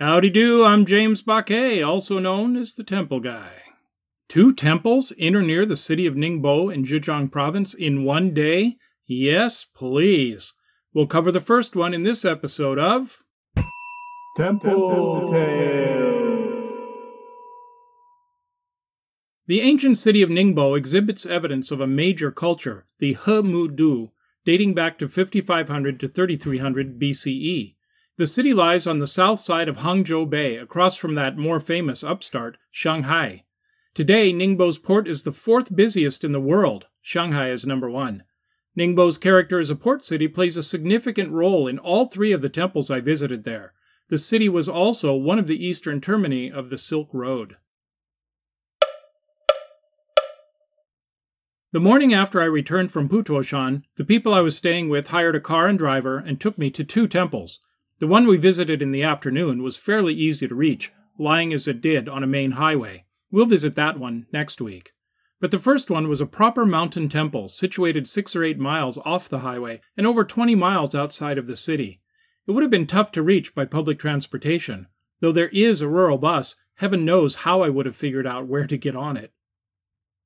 Howdy do, I'm James Bakay, also known as the Temple Guy. Two temples in or near the city of Ningbo in Zhejiang province in one day? Yes, please. We'll cover the first one in this episode of... Temple Tales. The ancient city of Ningbo exhibits evidence of a major culture, the Hemudu, dating back to 5500 to 3300 BCE. The city lies on the south side of Hangzhou Bay, across from that more famous upstart, Shanghai. Today, Ningbo's port is the fourth busiest in the world. Shanghai is number 1. Ningbo's character as a port city plays a significant role in all three of the temples I visited there. The city was also one of the eastern termini of the Silk Road. The morning after I returned from Putuoshan, the people I was staying with hired a car and driver and took me to two temples. The one we visited in the afternoon was fairly easy to reach, lying as it did on a main highway. We'll visit that one next week. But the first one was a proper mountain temple, situated 6 or 8 miles off the highway and over 20 miles outside of the city. It would have been tough to reach by public transportation. Though there is a rural bus, heaven knows how I would have figured out where to get on it.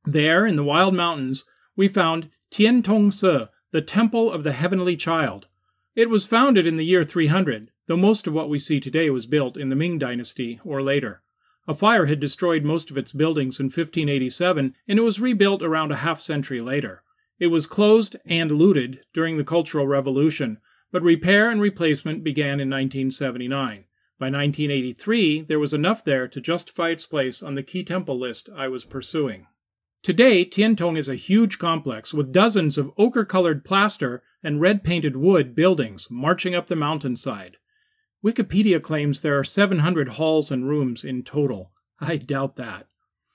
There, in the wild mountains, we found Tiantong, the Temple of the Heavenly Child. It was founded in the year 300, though most of what we see today was built in the Ming Dynasty or later. A fire had destroyed most of its buildings in 1587, and it was rebuilt around a half-century later. It was closed and looted during the Cultural Revolution, but repair and replacement began in 1979. By 1983, there was enough there to justify its place on the key temple list I was pursuing. Today, Tiantong is a huge complex with dozens of ochre-colored plaster and red-painted wood buildings marching up the mountainside. Wikipedia claims there are 700 halls and rooms in total. I doubt that.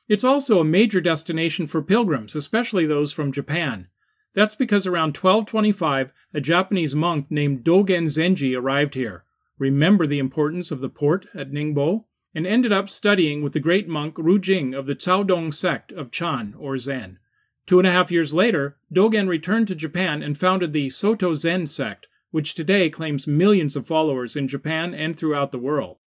It's also a major destination for pilgrims, especially those from Japan. That's because around 1225, a Japanese monk named Dogen Zenji arrived here. Remember the importance of the port at Ningbo? And ended up studying with the great monk Ru Jing of the Caodong sect of Chan or Zen. 2.5 years later, Dogen returned to Japan and founded the Soto-Zen sect, which today claims millions of followers in Japan and throughout the world.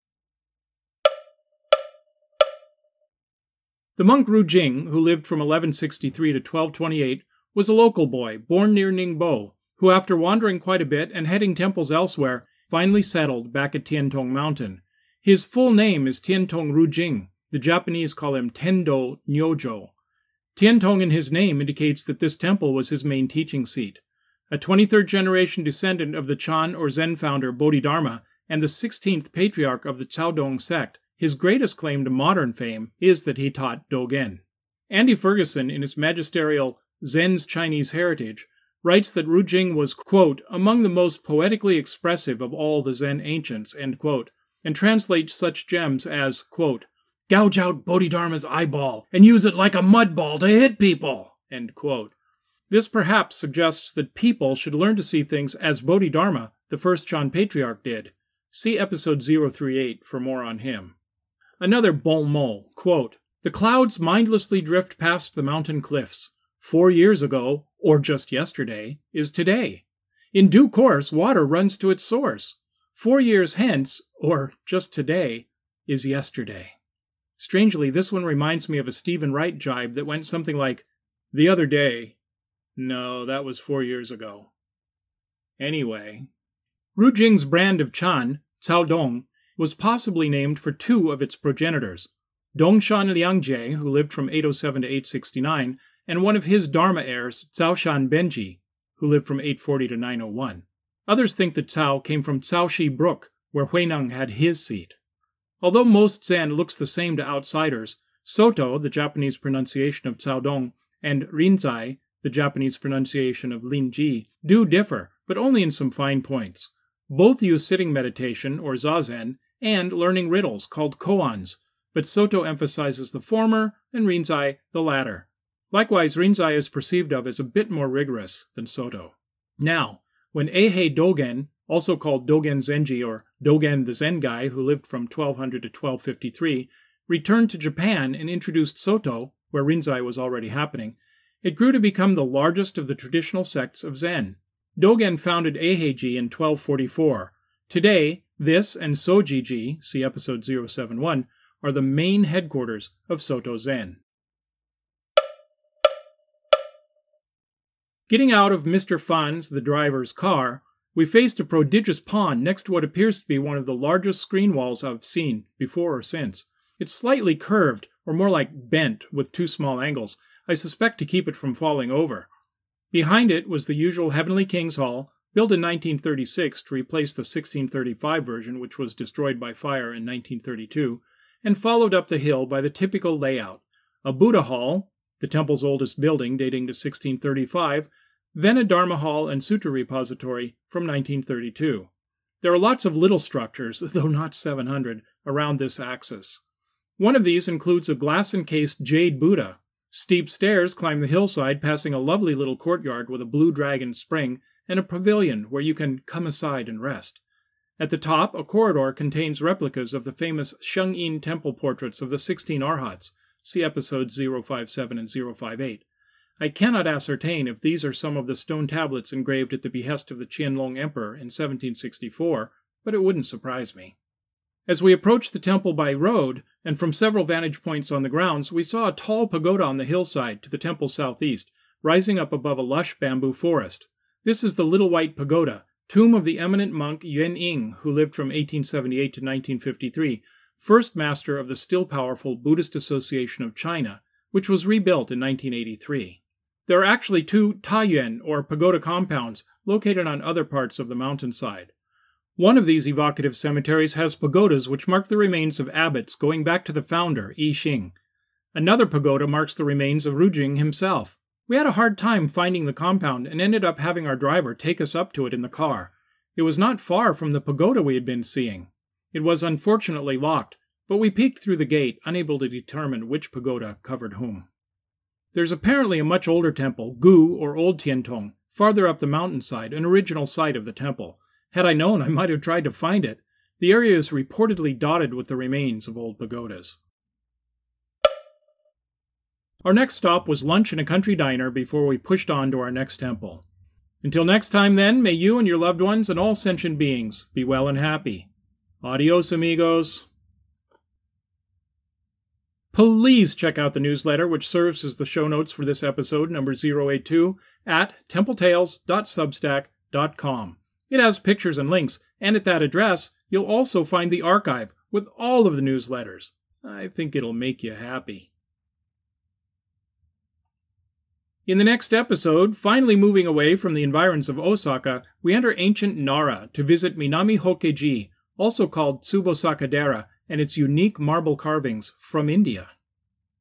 The monk Ru Jing, who lived from 1163 to 1228, was a local boy born near Ningbo, who after wandering quite a bit and heading temples elsewhere, finally settled back at Tiantong Mountain. His full name is Tiantong Rujing. The Japanese call him Tendo Nyojo. Tiantong in his name indicates that this temple was his main teaching seat. A 23rd generation descendant of the Chan or Zen founder Bodhidharma and the 16th patriarch of the Caodong sect, his greatest claim to modern fame is that he taught Dogen. Andy Ferguson, in his magisterial Zen's Chinese Heritage, writes that Ru Jing was, quote, among the most poetically expressive of all the Zen ancients, end quote, and translates such gems as, quote, gouge out Bodhidharma's eyeball and use it like a mud ball to hit people, end quote. This perhaps suggests that people should learn to see things as Bodhidharma, the first Chan patriarch, did. See episode 038 for more on him. Another bon mot, quote, the clouds mindlessly drift past the mountain cliffs. 4 years ago, or just yesterday, is today. In due course, water runs to its source. 4 years hence, or just today, is yesterday. Strangely, this one reminds me of a Stephen Wright jibe that went something like, the other day. No, that was 4 years ago. Anyway, Ru Jing's brand of Chan, Caodong, was possibly named for two of its progenitors, Dongshan Liangjie, who lived from 807 to 869, and one of his Dharma heirs, Cao Shan Benji, who lived from 840 to 901. Others think that Cao came from Cao Shi Brook, where Huineng had his seat. Although most Zen looks the same to outsiders, Soto, the Japanese pronunciation of Caodong, and Rinzai, the Japanese pronunciation of Linji, do differ, but only in some fine points. Both use sitting meditation, or Zazen, and learning riddles, called koans, but Soto emphasizes the former, and Rinzai the latter. Likewise, Rinzai is perceived of as a bit more rigorous than Soto. Now, when Eihei Dogen, also called Dogen Zenji or Dogen the Zen Guy, who lived from 1200 to 1253, returned to Japan and introduced Soto, where Rinzai was already happening, it grew to become the largest of the traditional sects of Zen. Dogen founded Eheji in 1244. Today, This and Sojiji, see episode 071, are the main headquarters of Soto-Zen. Getting out of Mr. Fan's, the driver's car, we faced a prodigious pond next to what appears to be one of the largest screen walls I've seen, before or since. It's slightly curved, or more like bent, with two small angles, I suspect to keep it from falling over. Behind it was the usual Heavenly King's Hall, built in 1936 to replace the 1635 version which was destroyed by fire in 1932, and followed up the hill by the typical layout, a Buddha Hall, the temple's oldest building dating to 1635, then a Dharma Hall and Sutra Repository from 1932. There are lots of little structures, though not 700, around this axis. One of these includes a glass-encased jade Buddha. Steep stairs climb the hillside, passing a lovely little courtyard with a blue dragon spring, and a pavilion where you can come aside and rest. At the top, a corridor contains replicas of the famous Shengyin Temple portraits of the 16 Arhats, see episodes 057 and 058. I cannot ascertain if these are some of the stone tablets engraved at the behest of the Qianlong Emperor in 1764, but it wouldn't surprise me. As we approached the temple by road, and from several vantage points on the grounds, we saw a tall pagoda on the hillside to the temple's southeast, rising up above a lush bamboo forest. This is the Little White Pagoda, tomb of the eminent monk Yuan Ying, who lived from 1878 to 1953, first master of the still-powerful Buddhist Association of China, which was rebuilt in 1983. There are actually two taiyuan, or pagoda compounds, located on other parts of the mountainside. One of these evocative cemeteries has pagodas which mark the remains of abbots going back to the founder, Yi Xing. Another pagoda marks the remains of Ru Jing himself. We had a hard time finding the compound and ended up having our driver take us up to it in the car. It was not far from the pagoda we had been seeing. It was unfortunately locked, but we peeked through the gate, unable to determine which pagoda covered whom. There's apparently a much older temple, Gu or Old Tiantong, farther up the mountainside, an original site of the temple. Had I known, I might have tried to find it. The area is reportedly dotted with the remains of old pagodas. Our next stop was lunch in a country diner before we pushed on to our next temple. Until next time then, may you and your loved ones and all sentient beings be well and happy. Adios, amigos. Please check out the newsletter, which serves as the show notes for this episode, number 082, at templetales.substack.com. It has pictures and links, and at that address, you'll also find the archive with all of the newsletters. I think it'll make you happy. In the next episode, finally moving away from the environs of Osaka, we enter ancient Nara to visit Minami Hokkeiji, also called Tsubosaka-dera, and its unique marble carvings from India.